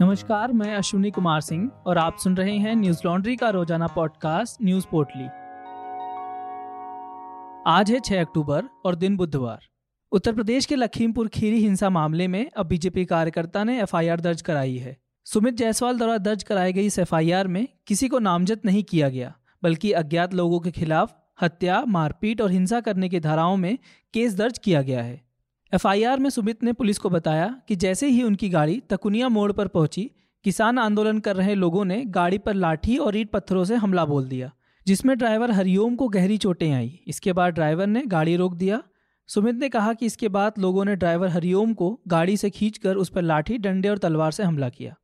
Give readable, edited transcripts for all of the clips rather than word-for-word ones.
नमस्कार, मैं अश्विनी कुमार सिंह और आप सुन रहे हैं न्यूज लॉन्ड्री का रोजाना पॉडकास्ट न्यूज पोर्टली। आज है 6 अक्टूबर और दिन बुधवार। उत्तर प्रदेश के लखीमपुर खीरी हिंसा मामले में अब बीजेपी कार्यकर्ता ने एफआईआर दर्ज कराई है। सुमित जायसवाल द्वारा दर्ज कराई गई इस एफआईआर में किसी को नामजद नहीं किया गया, बल्कि अज्ञात लोगों के खिलाफ हत्या, मारपीट और हिंसा करने की धाराओं में केस दर्ज किया गया है। एफआईआर में सुमित ने पुलिस को बताया कि जैसे ही उनकी गाड़ी तकुनिया मोड़ पर पहुंची, किसान आंदोलन कर रहे लोगों ने गाड़ी पर लाठी और ईंट पत्थरों से हमला बोल दिया, जिसमें ड्राइवर हरिओम को गहरी चोटें आईं। इसके बाद ड्राइवर ने गाड़ी रोक दिया। सुमित ने कहा कि इसके बाद लोगों ने ड्राइवर हरिओम को गाड़ी से खींचकर उस पर लाठी, डंडे और तलवार से हमला किया।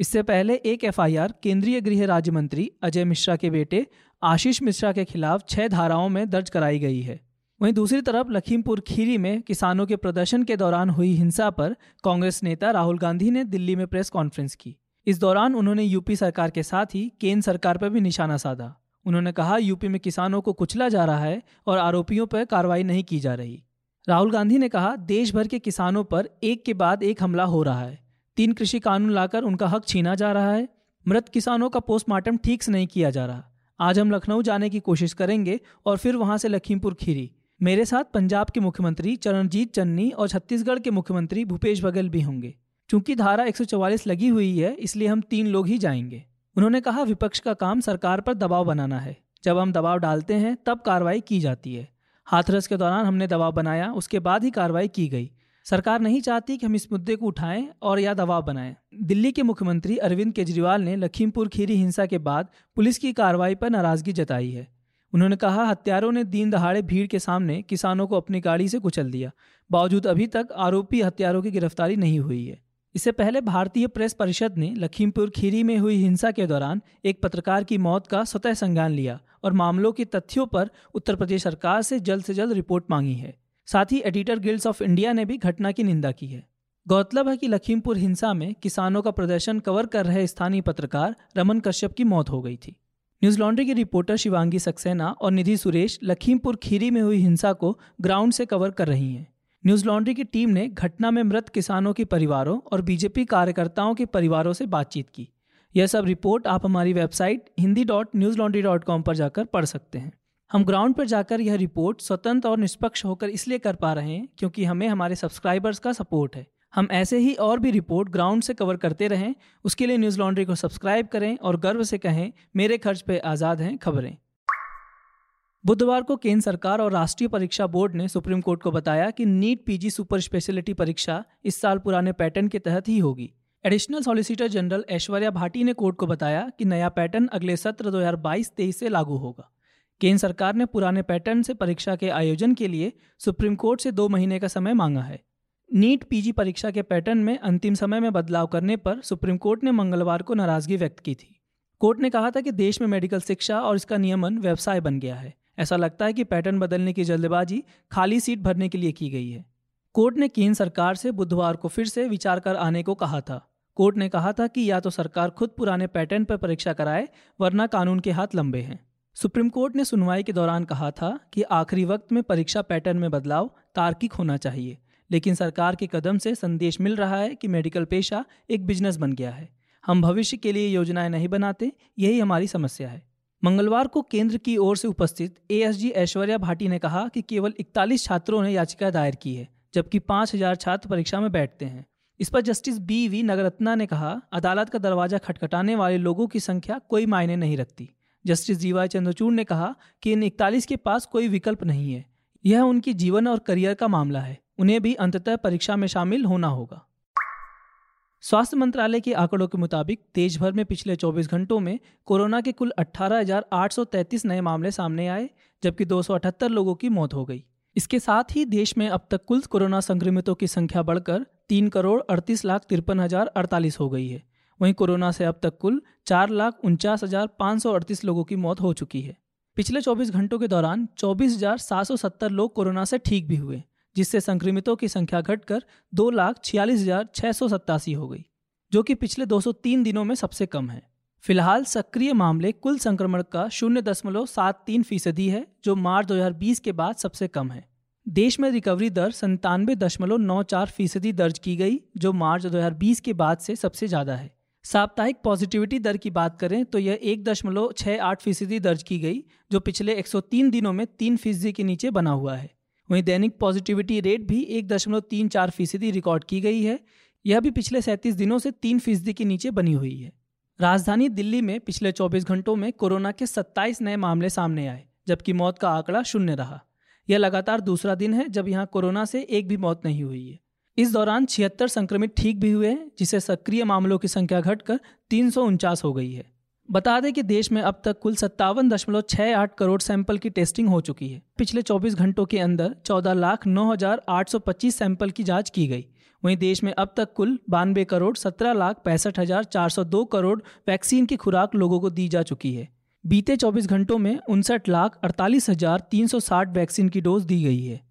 इससे पहले एक एफआईआर केंद्रीय गृह राज्य मंत्री अजय मिश्रा के बेटे आशीष मिश्रा के खिलाफ 6 धाराओं में दर्ज कराई गई है। वहीं दूसरी तरफ लखीमपुर खीरी में किसानों के प्रदर्शन के दौरान हुई हिंसा पर कांग्रेस नेता राहुल गांधी ने दिल्ली में प्रेस कॉन्फ्रेंस की। इस दौरान उन्होंने यूपी सरकार के साथ ही केंद्र सरकार पर भी निशाना साधा। उन्होंने कहा, यूपी में किसानों को कुचला जा रहा है और आरोपियों पर कार्रवाई नहीं की जा रही। राहुल गांधी ने कहा, देश भर के किसानों पर एक के बाद एक हमला हो रहा है। 3 कृषि कानून लाकर उनका हक छीना जा रहा है। मृत किसानों का पोस्टमार्टम ठीक से नहीं किया जा रहा। आज हम लखनऊ जाने की कोशिश करेंगे और फिर वहां से लखीमपुर खीरी। मेरे साथ पंजाब के मुख्यमंत्री चरणजीत चन्नी और छत्तीसगढ़ के मुख्यमंत्री भूपेश बघेल भी होंगे। चूंकि धारा 144 लगी हुई है, इसलिए हम 3 लोग ही जाएंगे। उन्होंने कहा, विपक्ष का काम सरकार पर दबाव बनाना है। जब हम दबाव डालते हैं तब कार्रवाई की जाती है। हाथरस के दौरान हमने दबाव बनाया, उसके बाद ही कार्रवाई की गई। सरकार नहीं चाहती कि हम इस मुद्दे को उठाएं और या दबाव बनाएं। दिल्ली के मुख्यमंत्री अरविंद केजरीवाल ने लखीमपुर खीरी हिंसा के बाद पुलिस की कार्रवाई पर नाराजगी जताई है। उन्होंने कहा, हत्यारों ने दिन दहाड़े भीड़ के सामने किसानों को अपनी गाड़ी से कुचल दिया। बावजूद अभी तक आरोपी हत्यारों की गिरफ्तारी नहीं हुई है। इससे पहले भारतीय प्रेस परिषद ने लखीमपुर खीरी में हुई हिंसा के दौरान एक पत्रकार की मौत का स्वतः संज्ञान लिया और मामलों के तथ्यों पर उत्तर प्रदेश सरकार से जल्द रिपोर्ट मांगी है। साथ ही एडिटर गिल्ड्स ऑफ इंडिया ने भी घटना की निंदा की है। गौरतलब है कि लखीमपुर हिंसा में किसानों का प्रदर्शन कवर कर रहे स्थानीय पत्रकार रमन कश्यप की मौत हो गई थी। न्यूज लॉन्ड्री की रिपोर्टर शिवांगी सक्सेना और निधि सुरेश लखीमपुर खीरी में हुई हिंसा को ग्राउंड से कवर कर रही हैं। न्यूज लॉन्ड्री की टीम ने घटना में मृत किसानों के परिवारों और बीजेपी कार्यकर्ताओं के परिवारों से बातचीत की। यह सब रिपोर्ट आप हमारी वेबसाइट hindi.newslaundry.com पर जाकर पढ़ सकते हैं। हम ग्राउंड पर जाकर यह रिपोर्ट स्वतंत्र और निष्पक्ष होकर इसलिए कर पा रहे हैं क्योंकि हमें हमारे सब्सक्राइबर्स का सपोर्ट है। हम ऐसे ही और भी रिपोर्ट ग्राउंड से कवर करते रहें। उसके लिए न्यूज लॉन्ड्री को सब्सक्राइब करें और गर्व से कहें, मेरे खर्च पे आज़ाद हैं खबरें। बुधवार को केंद्र सरकार और राष्ट्रीय परीक्षा बोर्ड ने सुप्रीम कोर्ट को बताया कि नीट पीजी सुपर स्पेशलिटी परीक्षा इस साल पुराने पैटर्न के तहत ही होगी। Additional solicitor general Aishwarya Bhati ने कोर्ट को बताया कि नया पैटर्न अगले सत्र 2022-23 से लागू होगा। केंद्र सरकार ने पुराने पैटर्न से परीक्षा के आयोजन के लिए सुप्रीम कोर्ट से 2 महीने का समय मांगा है। नीट पीजी परीक्षा के पैटर्न में अंतिम समय में बदलाव करने पर सुप्रीम कोर्ट ने मंगलवार को नाराजगी व्यक्त की थी। कोर्ट ने कहा था कि देश में मेडिकल शिक्षा और इसका नियमन व्यवसाय बन गया है। ऐसा लगता है कि पैटर्न बदलने की जल्दबाजी खाली सीट भरने के लिए की गई है। कोर्ट ने केंद्र सरकार से बुधवार को फिर से विचार कर आने को कहा था। कोर्ट ने कहा था कि या तो सरकार खुद पुराने पैटर्न पर परीक्षा कराए, वरना कानून के हाथ लंबे हैं। सुप्रीम कोर्ट ने सुनवाई के दौरान कहा था कि आखिरी वक्त में परीक्षा पैटर्न में बदलाव तार्किक होना चाहिए, लेकिन सरकार के कदम से संदेश मिल रहा है कि मेडिकल पेशा एक बिजनेस बन गया है। हम भविष्य के लिए योजनाएं नहीं बनाते, यही हमारी समस्या है। मंगलवार को केंद्र की ओर से उपस्थित एएसजी ऐश्वर्या भाटी ने कहा कि केवल 41 छात्रों ने याचिका दायर की है, जबकि 5000 छात्र परीक्षा में बैठते हैं। इस पर जस्टिस बीवी ने कहा, अदालत का दरवाजा खटखटाने वाले लोगों की संख्या कोई मायने नहीं रखती। जस्टिस बीवी ने कहा कि इन 41 के पास कोई विकल्प नहीं है। यह उनकी जीवन और करियर का मामला है, उन्हें भी अंततः परीक्षा में शामिल होना होगा। स्वास्थ्य मंत्रालय के आंकड़ों के मुताबिक देश भर में पिछले 24 घंटों में कोरोना के कुल 18,833 नए मामले सामने आए, जबकि 278 लोगों की मौत हो गई। इसके साथ ही देश में अब तक कुल कोरोना संक्रमितों की संख्या बढ़कर 3,38,53,048 हो गई है। वहीं कोरोना से अब तक कुल 4,49,538 लोगों की मौत हो चुकी है। पिछले 24 घंटों के दौरान 24,770 लोग कोरोना से ठीक भी हुए, जिससे संक्रमितों की संख्या घटकर 2,46,687 हो गई, जो कि पिछले 203 दिनों में सबसे कम है। फिलहाल सक्रिय मामले कुल संक्रमण का 0.73% है, जो मार्च 2020 के बाद सबसे कम है। देश में रिकवरी दर 97.94% दर्ज की गई, जो मार्च 2020 के बाद से सबसे ज़्यादा है। साप्ताहिक पॉजिटिविटी दर की बात करें तो यह 1.68% दर्ज की गई, जो पिछले 103 दिनों में 3% के नीचे बना हुआ है। वहीं दैनिक पॉजिटिविटी रेट भी 1.34% रिकॉर्ड की गई है, यह भी पिछले 37 दिनों से 3% के नीचे बनी हुई है। राजधानी दिल्ली में पिछले 24 घंटों में कोरोना के 27 नए मामले सामने आए, जबकि मौत का आंकड़ा 0 रहा। यह लगातार दूसरा दिन है जब यहाँ कोरोना से एक भी मौत नहीं हुई है। इस दौरान 76 संक्रमित ठीक भी हुए हैं, जिससे सक्रिय मामलों की संख्या घटकर 349 हो गई है। बता दें कि देश में अब तक कुल 57.68 करोड़ सैंपल की टेस्टिंग हो चुकी है। पिछले 24 घंटों के अंदर 14,09,825 सैंपल की जांच की गई। वहीं देश में अब तक कुल 92,17,65,402 करोड़ वैक्सीन की खुराक लोगों को दी जा चुकी है। बीते 24 घंटों में 59,48,360 वैक्सीन की डोज दी गई है।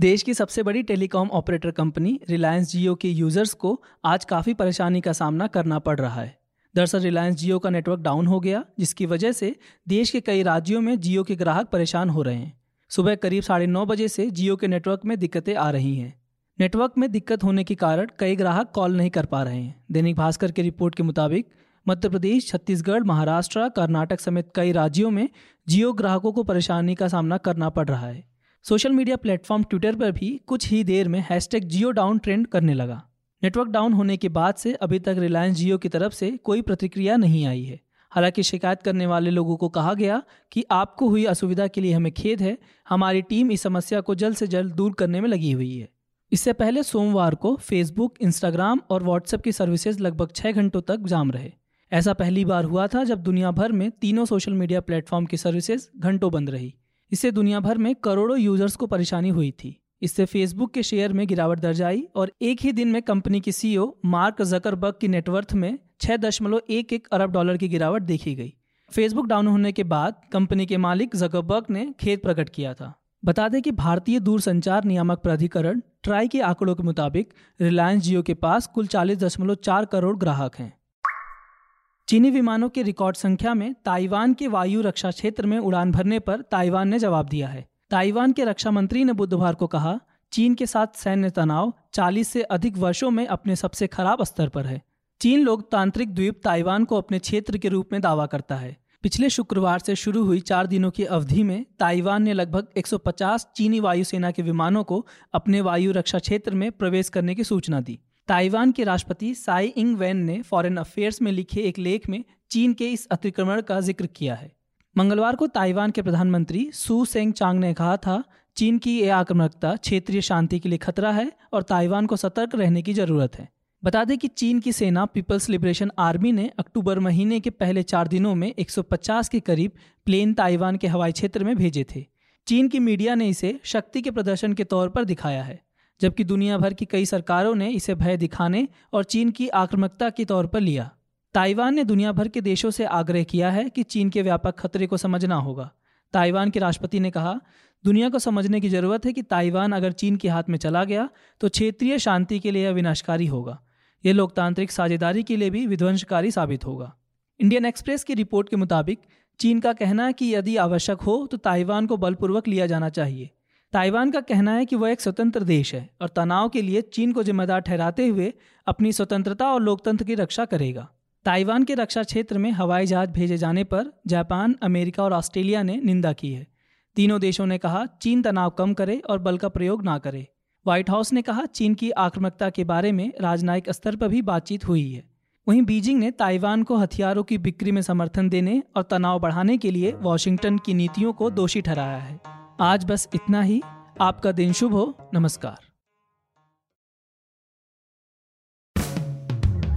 देश की सबसे बड़ी telecom operator company Reliance Jio के यूजर्स को आज काफ़ी परेशानी का सामना करना पड़ रहा है। दरअसल रिलायंस जियो का नेटवर्क डाउन हो गया, जिसकी वजह से देश के कई राज्यों में जियो के ग्राहक परेशान हो रहे हैं। सुबह करीब 9:30 बजे से जियो के नेटवर्क में दिक्कतें आ रही हैं। नेटवर्क में दिक्कत होने के कारण कई ग्राहक कॉल नहीं कर पा रहे हैं। दैनिक भास्कर की रिपोर्ट के मुताबिक मध्य प्रदेश, छत्तीसगढ़, महाराष्ट्र, कर्नाटक समेत कई राज्यों में जियो ग्राहकों को परेशानी का सामना करना पड़ रहा है। सोशल मीडिया प्लेटफॉर्म ट्विटर पर भी कुछ ही देर में #JioDown ट्रेंड करने लगा। नेटवर्क डाउन होने के बाद से अभी तक रिलायंस जियो की तरफ से कोई प्रतिक्रिया नहीं आई है। हालांकि शिकायत करने वाले लोगों को कहा गया कि आपको हुई असुविधा के लिए हमें खेद है, हमारी टीम इस समस्या को जल्द से जल्द दूर करने में लगी हुई है। इससे पहले सोमवार को फेसबुक, इंस्टाग्राम और व्हाट्सएप की सर्विसेज लगभग 6 घंटों तक जाम रहे। ऐसा पहली बार हुआ था जब दुनिया भर में तीनों सोशल मीडिया प्लेटफॉर्म की सर्विसेज घंटों बंद रही। इससे दुनिया भर में करोड़ों यूजर्स को परेशानी हुई थी। इससे फेसबुक के शेयर में गिरावट दर्ज आई और एक ही दिन में कंपनी के सीईओ मार्क जकरबर्ग की नेटवर्थ में 6.11 अरब डॉलर की गिरावट देखी गई। फेसबुक डाउन होने के बाद कंपनी के मालिक जकरबर्ग ने खेद प्रकट किया था। बता दें कि भारतीय दूरसंचार नियामक प्राधिकरण ट्राई के आंकड़ों के मुताबिक रिलायंस जियो के पास कुल 40.4 करोड़ ग्राहक हैं। चीनी विमानों के रिकॉर्ड संख्या में ताइवान के वायु रक्षा क्षेत्र में उड़ान भरने पर ताइवान ने जवाब दिया है। ताइवान के रक्षा मंत्री ने बुधवार को कहा, चीन के साथ सैन्य तनाव 40 से अधिक वर्षों में अपने सबसे खराब स्तर पर है। चीन लोकतांत्रिक द्वीप ताइवान को अपने क्षेत्र के रूप में दावा करता है। पिछले शुक्रवार से शुरू हुई 4 दिनों की अवधि में ताइवान ने लगभग 150 चीनी वायुसेना के विमानों को अपने वायु रक्षा क्षेत्र में प्रवेश करने की सूचना दी। ताइवान के राष्ट्रपति साई इंग वेन ने फॉरेन अफेयर्स में लिखे एक लेख में चीन के इस अतिक्रमण का जिक्र किया है। मंगलवार को ताइवान के प्रधानमंत्री सू सेंग चांग ने कहा था, चीन की यह आक्रामकता क्षेत्रीय शांति के लिए खतरा है और ताइवान को सतर्क रहने की जरूरत है। बता दें कि चीन की सेना पीपल्स लिबरेशन आर्मी ने अक्टूबर महीने के पहले 4 दिनों में 150 के करीब प्लेन ताइवान के हवाई क्षेत्र में भेजे थे। चीन की मीडिया ने इसे शक्ति के प्रदर्शन के तौर पर दिखाया है, जबकि दुनिया भर की कई सरकारों ने इसे भय दिखाने और चीन की आक्रामकता के तौर पर लिया। ताइवान ने दुनिया भर के देशों से आग्रह किया है कि चीन के व्यापक खतरे को समझना होगा। ताइवान के राष्ट्रपति ने कहा, दुनिया को समझने की जरूरत है कि ताइवान अगर चीन के हाथ में चला गया तो क्षेत्रीय शांति के लिए विनाशकारी होगा। यह लोकतांत्रिक साझेदारी के लिए भी विध्वंसकारी साबित होगा। इंडियन एक्सप्रेस की रिपोर्ट के मुताबिक चीन का कहना है कि यदि आवश्यक हो तो ताइवान को बलपूर्वक लिया जाना चाहिए। ताइवान का कहना है कि वह एक स्वतंत्र देश है और तनाव के लिए चीन को जिम्मेदार ठहराते हुए अपनी स्वतंत्रता और लोकतंत्र की रक्षा करेगा। ताइवान के रक्षा क्षेत्र में हवाई जहाज भेजे जाने पर जापान, अमेरिका और ऑस्ट्रेलिया ने निंदा की है। तीनों देशों ने कहा चीन तनाव कम करे और बल का प्रयोग ना करे। व्हाइट हाउस ने कहा चीन की आक्रामकता के बारे में राजनयिक स्तर पर भी बातचीत हुई है। वहीं बीजिंग ने ताइवान को हथियारों की बिक्री में समर्थन देने और तनाव बढ़ाने के लिए वॉशिंगटन की नीतियों को दोषी ठहराया है। आज बस इतना ही। आपका दिन शुभ हो। नमस्कार।